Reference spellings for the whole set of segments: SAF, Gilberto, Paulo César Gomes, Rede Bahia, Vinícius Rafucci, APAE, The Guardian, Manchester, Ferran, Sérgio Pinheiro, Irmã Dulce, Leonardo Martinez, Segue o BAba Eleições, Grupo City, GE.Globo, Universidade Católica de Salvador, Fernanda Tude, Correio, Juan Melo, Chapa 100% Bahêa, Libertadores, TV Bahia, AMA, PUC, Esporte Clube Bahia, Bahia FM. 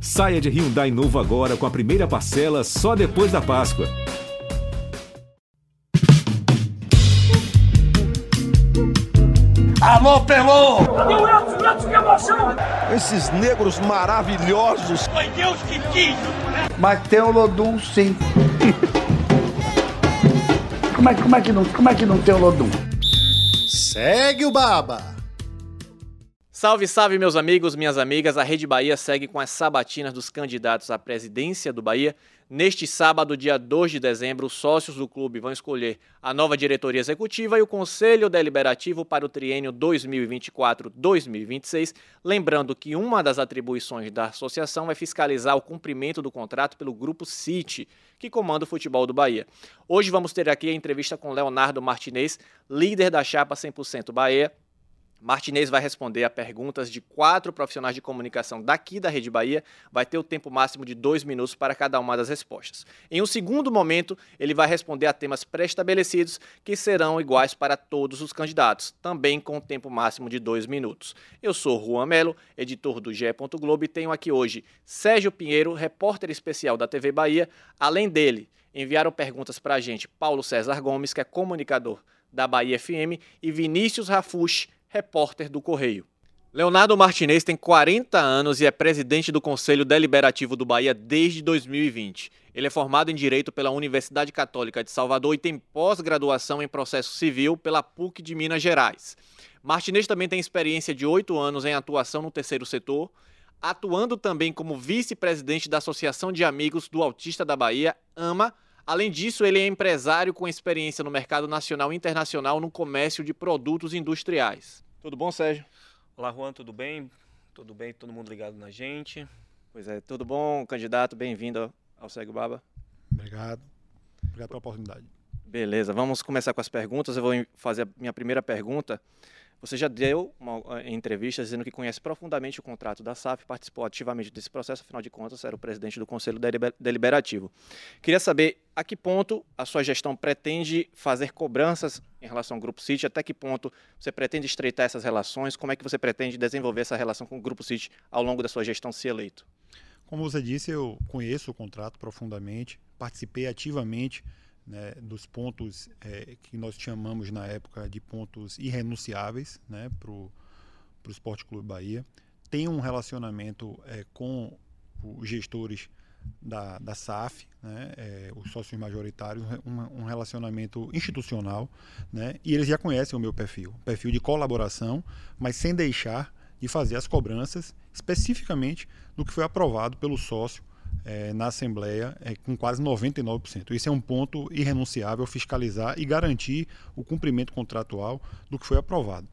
Saia de Hyundai novo agora com a primeira parcela só depois da Páscoa. Alô, Pelô! Cadê o Elton? Que emoção! Esses negros maravilhosos! Foi Deus que quis! Mas tem o Lodum, sim. Como é que não tem o Lodum? Segue o Baba! Salve, salve, meus amigos, minhas amigas. A Rede Bahia segue com as sabatinas dos candidatos à presidência do Bahia. Neste sábado, dia 2 de dezembro, os sócios do clube vão escolher a nova diretoria executiva e o Conselho Deliberativo para o triênio 2024-2026. Lembrando que uma das atribuições da associação é fiscalizar o cumprimento do contrato pelo Grupo City, que comanda o futebol do Bahia. Hoje vamos ter aqui a entrevista com Leonardo Martinez, líder da Chapa 100% Bahêa. Martinez vai responder a perguntas de 4 profissionais de comunicação daqui da Rede Bahia, vai ter o tempo máximo de 2 minutos para cada uma das respostas. Em um segundo momento, ele vai responder a temas pré-estabelecidos que serão iguais para todos os candidatos, também com o tempo máximo de 2 minutos. Eu sou Juan Melo, editor do GE.Globo, e tenho aqui hoje Sérgio Pinheiro, repórter especial da TV Bahia. Além dele, enviaram perguntas para a gente Paulo César Gomes, que é comunicador da Bahia FM, e Vinícius Rafucci, repórter do Correio. Leonardo Martinez tem 40 anos e é presidente do Conselho Deliberativo do Bahia desde 2020. Ele é formado em Direito pela Universidade Católica de Salvador e tem pós-graduação em Processo Civil pela PUC de Minas Gerais. Martinez também tem experiência de 8 anos em atuação no terceiro setor, atuando também como vice-presidente da Associação de Amigos do Autista da Bahia, AMA. Além disso, ele é empresário com experiência no mercado nacional e internacional no comércio de produtos industriais. Tudo bom, Sérgio? Olá, Juan, tudo bem? Tudo bem, todo mundo ligado na gente? Pois é, tudo bom, candidato? Bem-vindo ao Segue o Baba. Obrigado. Obrigado pela oportunidade. Beleza, vamos começar com as perguntas. Eu vou fazer a minha primeira pergunta. Você já deu uma entrevista dizendo que conhece profundamente o contrato da SAF, participou ativamente desse processo, afinal de contas, era o presidente do Conselho Deliberativo. Queria saber a que ponto a sua gestão pretende fazer cobranças em relação ao Grupo City, até que ponto você pretende estreitar essas relações, como é que você pretende desenvolver essa relação com o Grupo City ao longo da sua gestão, se eleito? Como você disse, eu conheço o contrato profundamente, participei ativamente, né, dos pontos que nós chamamos na época de pontos irrenunciáveis, né, para o Esporte Clube Bahia. Tem um relacionamento com os gestores da SAF, né, os sócios majoritários, um relacionamento institucional, né, e eles já conhecem o meu perfil, um perfil de colaboração, mas sem deixar de fazer as cobranças especificamente do que foi aprovado pelo sócio na Assembleia, com quase 99%. Isso é um ponto irrenunciável, fiscalizar e garantir o cumprimento contratual do que foi aprovado.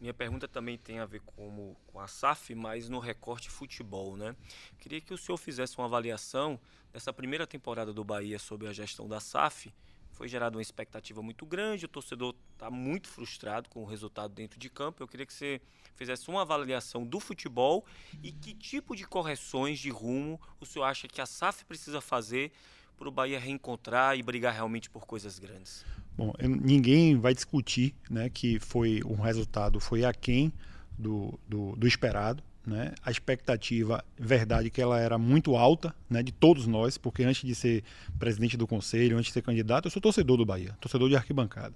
Minha pergunta também tem a ver com a SAF, mas no recorte futebol, né? Queria que o senhor fizesse uma avaliação dessa primeira temporada do Bahia sobre a gestão da SAF. Foi gerada uma expectativa muito grande, o torcedor está muito frustrado com o resultado dentro de campo. Eu queria que você fizesse uma avaliação do futebol e que tipo de correções de rumo o senhor acha que a SAF precisa fazer para o Bahia reencontrar e brigar realmente por coisas grandes? Bom, ninguém vai discutir, né, que foi um resultado aquém do esperado. Né? A expectativa, verdade, que ela era muito alta, né, de todos nós, porque antes de ser presidente do conselho, antes de ser candidato, eu sou torcedor do Bahia, torcedor de arquibancada,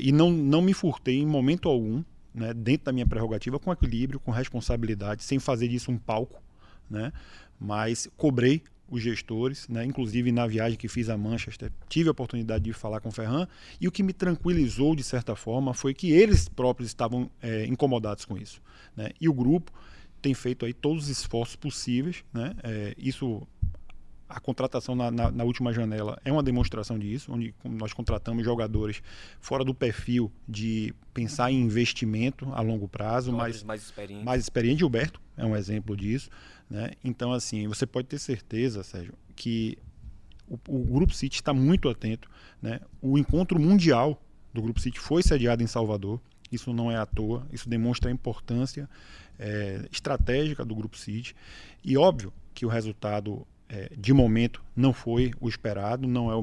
e não me furtei em momento algum, né, dentro da minha prerrogativa, com equilíbrio, com responsabilidade, sem fazer disso um palco, né, mas cobrei os gestores, né, inclusive na viagem que fiz a Manchester, tive a oportunidade de falar com o Ferran, e o que me tranquilizou de certa forma foi que eles próprios estavam incomodados com isso, né? E o grupo tem feito aí todos os esforços possíveis, né? A contratação na última janela é uma demonstração disso, onde nós contratamos jogadores fora do perfil de pensar em investimento a longo prazo, mas mais experiente. Gilberto é um exemplo disso, né? Então, assim, você pode ter certeza, Sérgio, que o Grupo City está muito atento, né? O encontro mundial do Grupo City foi sediado em Salvador. Isso não é à toa, isso demonstra a importância estratégica do Grupo City. E óbvio que o resultado de momento não foi o esperado, não é o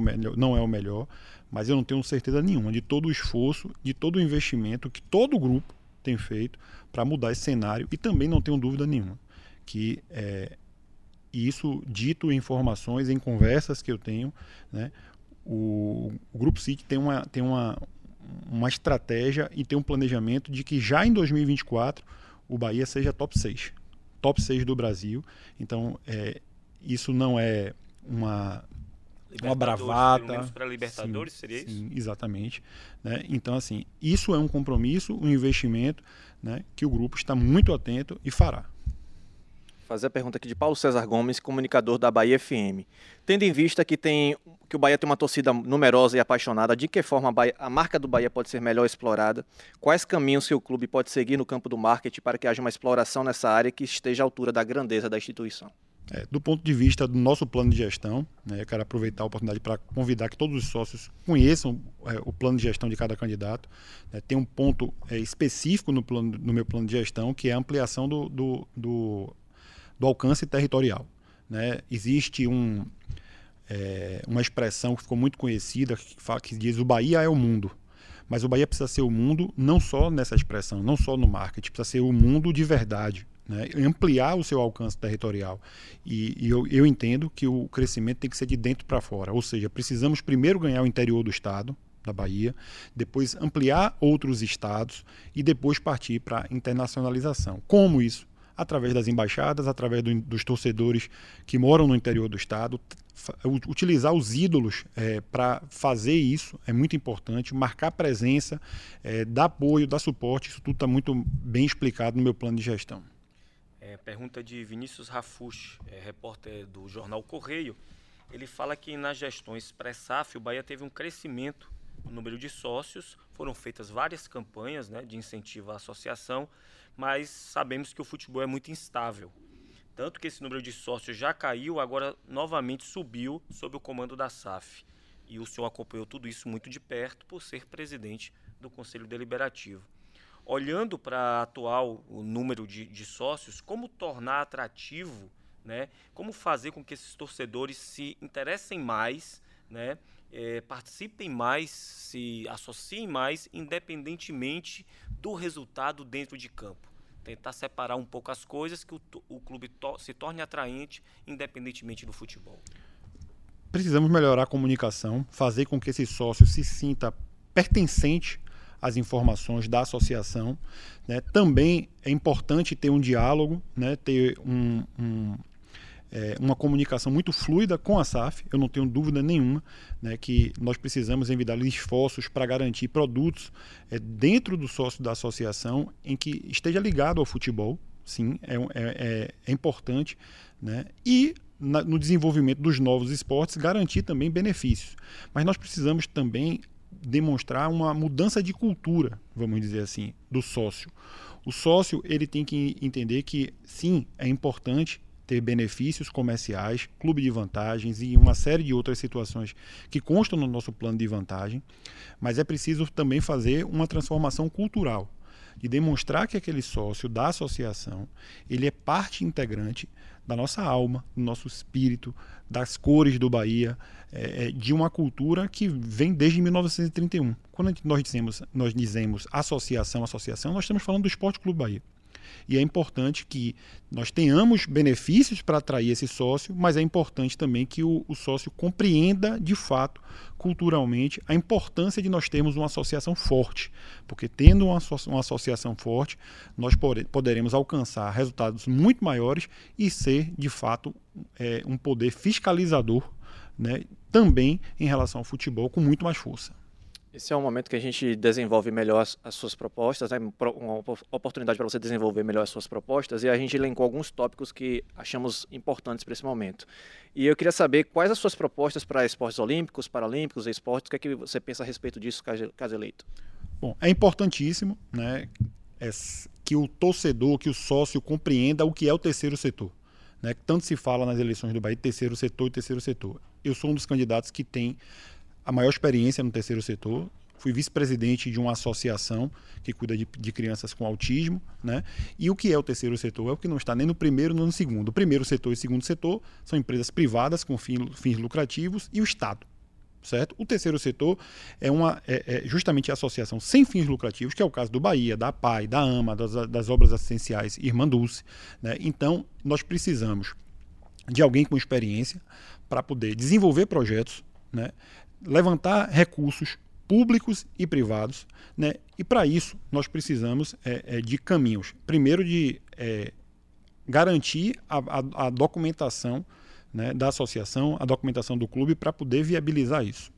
melhor, mas eu não tenho certeza nenhuma de todo o esforço, de todo o investimento que todo o grupo tem feito para mudar esse cenário, e também não tenho dúvida nenhuma que isso dito em informações, em conversas que eu tenho, né, o Grupo City tem uma estratégia e tem um planejamento de que já em 2024 o Bahia seja top 6. Top 6 do Brasil. Então, isso não é uma bravata. Pelo menos para Libertadores, sim, seria isso? Sim, exatamente. Né? Então, assim, isso é um compromisso, um investimento, né, que o grupo está muito atento e fará. Fazer a pergunta aqui de Paulo César Gomes, comunicador da Bahia FM. Tendo em vista que o Bahia tem uma torcida numerosa e apaixonada, de que forma a marca do Bahia pode ser melhor explorada? Quais caminhos que o clube pode seguir no campo do marketing para que haja uma exploração nessa área que esteja à altura da grandeza da instituição? Do ponto de vista do nosso plano de gestão, né, eu quero aproveitar a oportunidade para convidar que todos os sócios conheçam o plano de gestão de cada candidato. Tem um ponto específico no meu plano de gestão, que é a ampliação do alcance territorial, né? Existe uma expressão que ficou muito conhecida que diz: o Bahia é o mundo. Mas o Bahia precisa ser o mundo não só nessa expressão, não só no marketing, precisa ser o mundo de verdade, né? Ampliar o seu alcance territorial. E eu entendo que o crescimento tem que ser de dentro para fora, ou seja, precisamos primeiro ganhar o interior do estado, da Bahia, depois ampliar outros estados e depois partir para a internacionalização. Como isso? Através das embaixadas, através dos torcedores que moram no interior do estado, utilizar os ídolos para fazer isso é muito importante, marcar presença, dar apoio, dar suporte. Isso tudo está muito bem explicado no meu plano de gestão. Pergunta de Vinícius Rafucci, repórter do jornal Correio. Ele fala que nas gestões pré-SAF o Bahia teve um crescimento no número de sócios, foram feitas várias campanhas, né, de incentivo à associação, mas sabemos que o futebol é muito instável. Tanto que esse número de sócios já caiu, agora novamente subiu sob o comando da SAF. E o senhor acompanhou tudo isso muito de perto por ser presidente do Conselho Deliberativo. Olhando para atual o número de sócios, como tornar atrativo, né, como fazer com que esses torcedores se interessem mais, né, participem mais, se associem mais, independentemente do resultado dentro de campo. Tentar separar um pouco as coisas, que o clube se torne atraente, independentemente do futebol. Precisamos melhorar a comunicação, fazer com que esse sócio se sinta pertencente às informações da associação, né? Também é importante ter um diálogo, né? Ter uma comunicação muito fluida com a SAF. Eu não tenho dúvida nenhuma, né, que nós precisamos envidar esforços para garantir produtos dentro do sócio da associação em que esteja ligado ao futebol. Sim, é importante, né? E no desenvolvimento dos novos esportes, garantir também benefícios. Mas nós precisamos também demonstrar uma mudança de cultura, vamos dizer assim, do sócio. O sócio, ele tem que entender que, sim, é importante ter benefícios comerciais, clube de vantagens e uma série de outras situações que constam no nosso plano de vantagem, mas é preciso também fazer uma transformação cultural e demonstrar que aquele sócio da associação, ele é parte integrante da nossa alma, do nosso espírito, das cores do Bahia, de uma cultura que vem desde 1931. Quando nós dizemos associação, associação, nós estamos falando do Esporte Clube Bahia. E é importante que nós tenhamos benefícios para atrair esse sócio, mas é importante também que o sócio compreenda, de fato, culturalmente, a importância de nós termos uma associação forte. Porque tendo uma associação forte, nós poderemos alcançar resultados muito maiores e ser, de fato, um poder fiscalizador, né, também em relação ao futebol, com muito mais força. Esse é um momento que a gente desenvolve melhor as suas propostas, né? Uma oportunidade para você desenvolver melhor as suas propostas, e a gente elencou alguns tópicos que achamos importantes para esse momento. E eu queria saber quais as suas propostas para esportes olímpicos, paralímpicos, esportes, o que é que você pensa a respeito disso, caso eleito? Bom, é importantíssimo, né, que o torcedor, que o sócio compreenda o que é o terceiro setor, né? Tanto se fala nas eleições do Bahia, terceiro setor e terceiro setor. Eu sou um dos candidatos que tem a maior experiência no terceiro setor. Fui vice-presidente de uma associação que cuida de crianças com autismo, né? E o que é o terceiro setor? É o que não está nem no primeiro nem no segundo. O primeiro setor e o segundo setor são empresas privadas com fins lucrativos e o Estado. certo? O terceiro setor é, justamente a associação sem fins lucrativos, que é o caso do Bahia, da APAE, da AMA, das obras assistenciais Irmã Dulce, né? Então, nós precisamos de alguém com experiência para poder desenvolver projetos, né? Levantar recursos públicos e privados, né? E para isso nós precisamos de caminhos. Primeiro de garantir a documentação, né, da associação, a documentação do clube para poder viabilizar isso,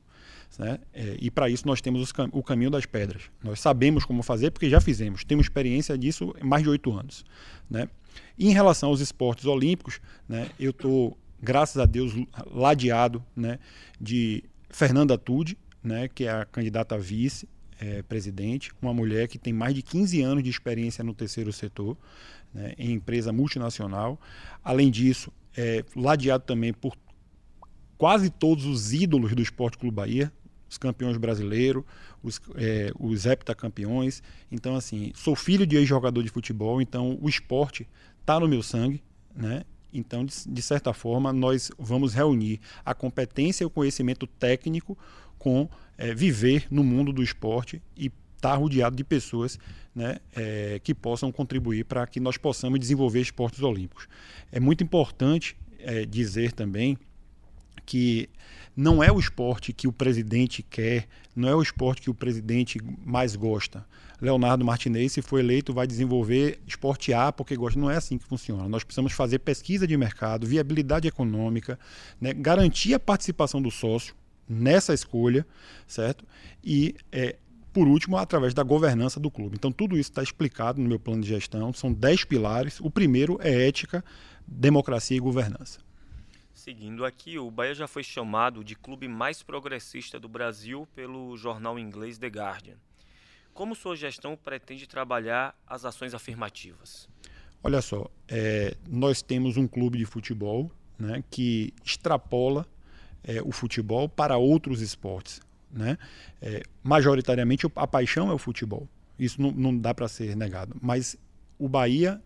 né? E para isso nós temos o caminho das pedras. Nós sabemos como fazer porque já fizemos, temos experiência disso há mais de 8 anos, né? E em relação aos esportes olímpicos, né, eu estou, graças a Deus, ladeado, né, de Fernanda Tude, né, que é a candidata a vice-presidente, uma mulher que tem mais de 15 anos de experiência no terceiro setor, né, em empresa multinacional. Além disso, ladeado também por quase todos os ídolos do Esporte Clube Bahia, os campeões brasileiros, os heptacampeões. Então, assim, sou filho de ex-jogador de futebol, então o esporte está no meu sangue, né? Então, de certa forma, nós vamos reunir a competência e o conhecimento técnico com viver no mundo do esporte e estar rodeado de pessoas, né, que possam contribuir para que nós possamos desenvolver esportes olímpicos. É muito importante dizer também que não é o esporte que o presidente quer, não é o esporte que o presidente mais gosta. Leonardo Martinez, se for eleito, vai desenvolver esporte A porque gosta. Não é assim que funciona. Nós precisamos fazer pesquisa de mercado, viabilidade econômica, né, garantir a participação do sócio nessa escolha, certo? E, por último, através da governança do clube. Então, tudo isso está explicado no meu plano de gestão. São 10 pilares. O primeiro é ética, democracia e governança. Seguindo aqui, o Bahia já foi chamado de clube mais progressista do Brasil pelo jornal inglês The Guardian. Como sua gestão pretende trabalhar as ações afirmativas? Olha só, nós temos um clube de futebol, né, que extrapola o futebol para outros esportes, né? Majoritariamente a paixão é o futebol, isso não dá para ser negado, mas o Bahia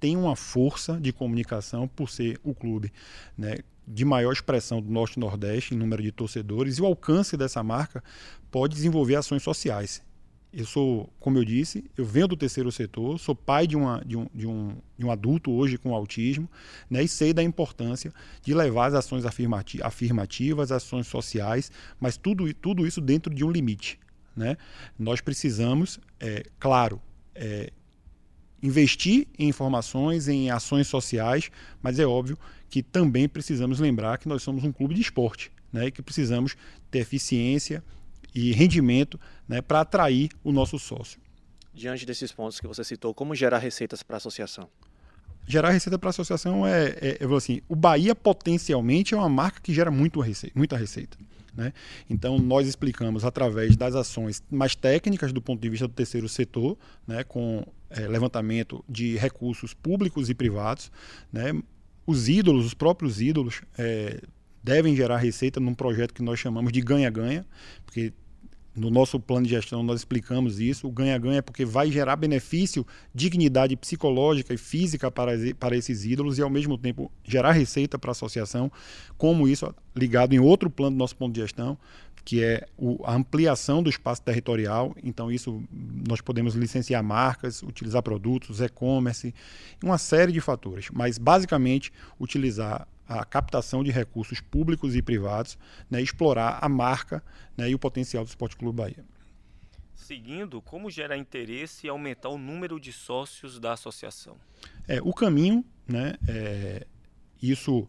tem uma força de comunicação por ser o clube, né, de maior expressão do Norte e Nordeste em número de torcedores, e o alcance dessa marca pode desenvolver ações sociais. Eu sou, como eu disse, eu venho do terceiro setor, sou pai de um adulto hoje com autismo, né, e sei da importância de levar as ações afirmativas, ações sociais, mas tudo isso dentro de um limite, né? Nós precisamos, claro, investir em informações, em ações sociais, mas é óbvio que também precisamos lembrar que nós somos um clube de esporte, né, e que precisamos ter eficiência e rendimento, né, para atrair o nosso sócio. Diante desses pontos que você citou, como gerar receitas para a associação? Gerar receita para a associação eu vou assim, o Bahia potencialmente é uma marca que gera muita receita, né? Então, nós explicamos através das ações mais técnicas do ponto de vista do terceiro setor, né, com levantamento de recursos públicos e privados, né? Os próprios ídolos devem gerar receita num projeto que nós chamamos de ganha-ganha, porque no nosso plano de gestão nós explicamos isso. O ganha-ganha é porque vai gerar benefício, dignidade psicológica e física para esses ídolos e, ao mesmo tempo, gerar receita para a associação, como isso ligado em outro plano do nosso plano de gestão, que é a ampliação do espaço territorial. Então, isso nós podemos licenciar marcas, utilizar produtos, e-commerce, uma série de fatores. Mas, basicamente, utilizar a captação de recursos públicos e privados, né, explorar a marca, né, e o potencial do Esporte Clube Bahia. Seguindo, como gerar interesse e aumentar o número de sócios da associação? O caminho, né, isso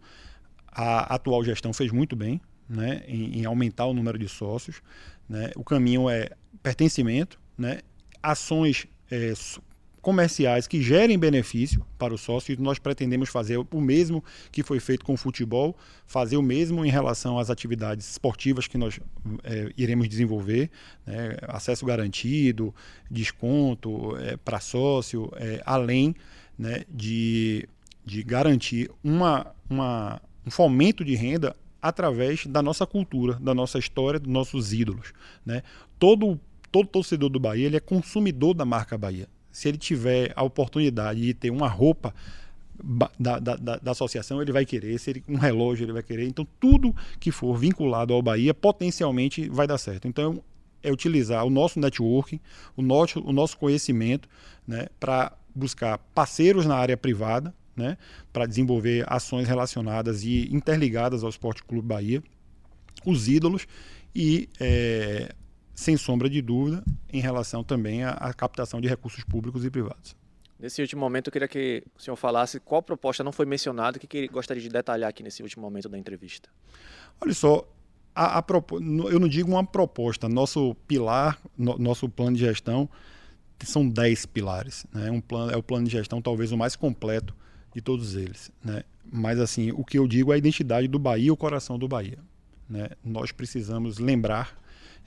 a atual gestão fez muito bem, né, em aumentar o número de sócios, né. O caminho é pertencimento, né, ações comerciais que gerem benefício para o sócio, e nós pretendemos fazer o mesmo que foi feito com o futebol, fazer o mesmo em relação às atividades esportivas que nós iremos desenvolver, né, acesso garantido, desconto para sócio, além, né, de garantir um fomento de renda através da nossa cultura, da nossa história, dos nossos ídolos, né. Todo torcedor do Bahia, ele é consumidor da marca Bahia. Se ele tiver a oportunidade de ter uma roupa da associação, ele vai querer, se ele, um relógio ele vai querer. Então tudo que for vinculado ao Bahia potencialmente vai dar certo. Então é utilizar o nosso networking, o nosso conhecimento, né, para buscar parceiros na área privada, né, para desenvolver ações relacionadas e interligadas ao Esporte Clube Bahia, os ídolos e, sem sombra de dúvida, em relação também à captação de recursos públicos e privados. Nesse último momento, eu queria que o senhor falasse qual proposta não foi mencionada, que gostaria de detalhar aqui nesse último momento da entrevista. Olha só, eu não digo uma proposta, nosso pilar, nosso plano de gestão, são 10 pilares, né? É o plano de gestão talvez o mais completo de todos eles, né? Mas assim, o que eu digo é a identidade do Bahia e o coração do Bahia, né? Nós precisamos lembrar,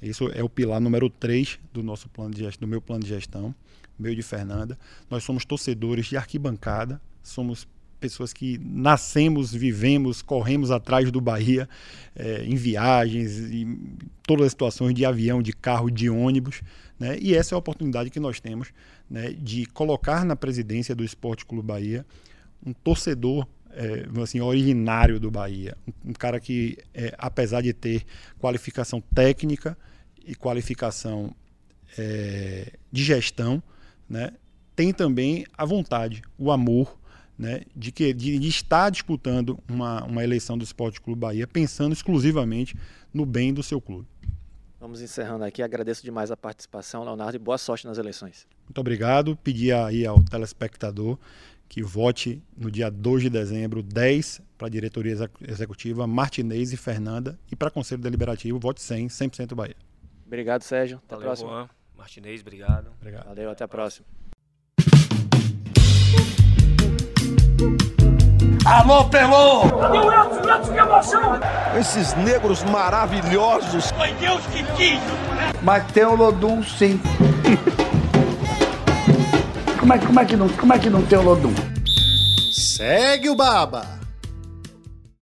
isso é o pilar número 3 do nosso plano de gestão, do meu plano de gestão, meu e de Fernanda. Nós somos torcedores de arquibancada, somos pessoas que nascemos, vivemos, corremos atrás do Bahia, em viagens, em todas as situações de avião, de carro, de ônibus, né? E essa é a oportunidade que nós temos, né, de colocar na presidência do Esporte Clube Bahia um torcedor assim, originário do Bahia, um cara que, apesar de ter qualificação técnica e qualificação de gestão, né, tem também a vontade, o amor, né, de estar disputando uma eleição do Esporte Clube Bahia pensando exclusivamente no bem do seu clube. Vamos encerrando aqui, agradeço demais a participação, Leonardo, e boa sorte nas eleições. Muito obrigado, pedi aí ao telespectador que vote no dia 2 de dezembro, 10 para a diretoria executiva, Martinez e Fernanda, e para o Conselho Deliberativo, vote 100, 100% Bahia. Obrigado, Sérgio, até a próxima. Juan. Martinez, obrigado. Valeu, até a próxima. Alô, Pelô! Cadê o Elton? Que emoção! Esses negros maravilhosos! Foi Deus que quis! Mas tem o Lodum, sim. Como é que não tem o Lodum? Segue o Baba!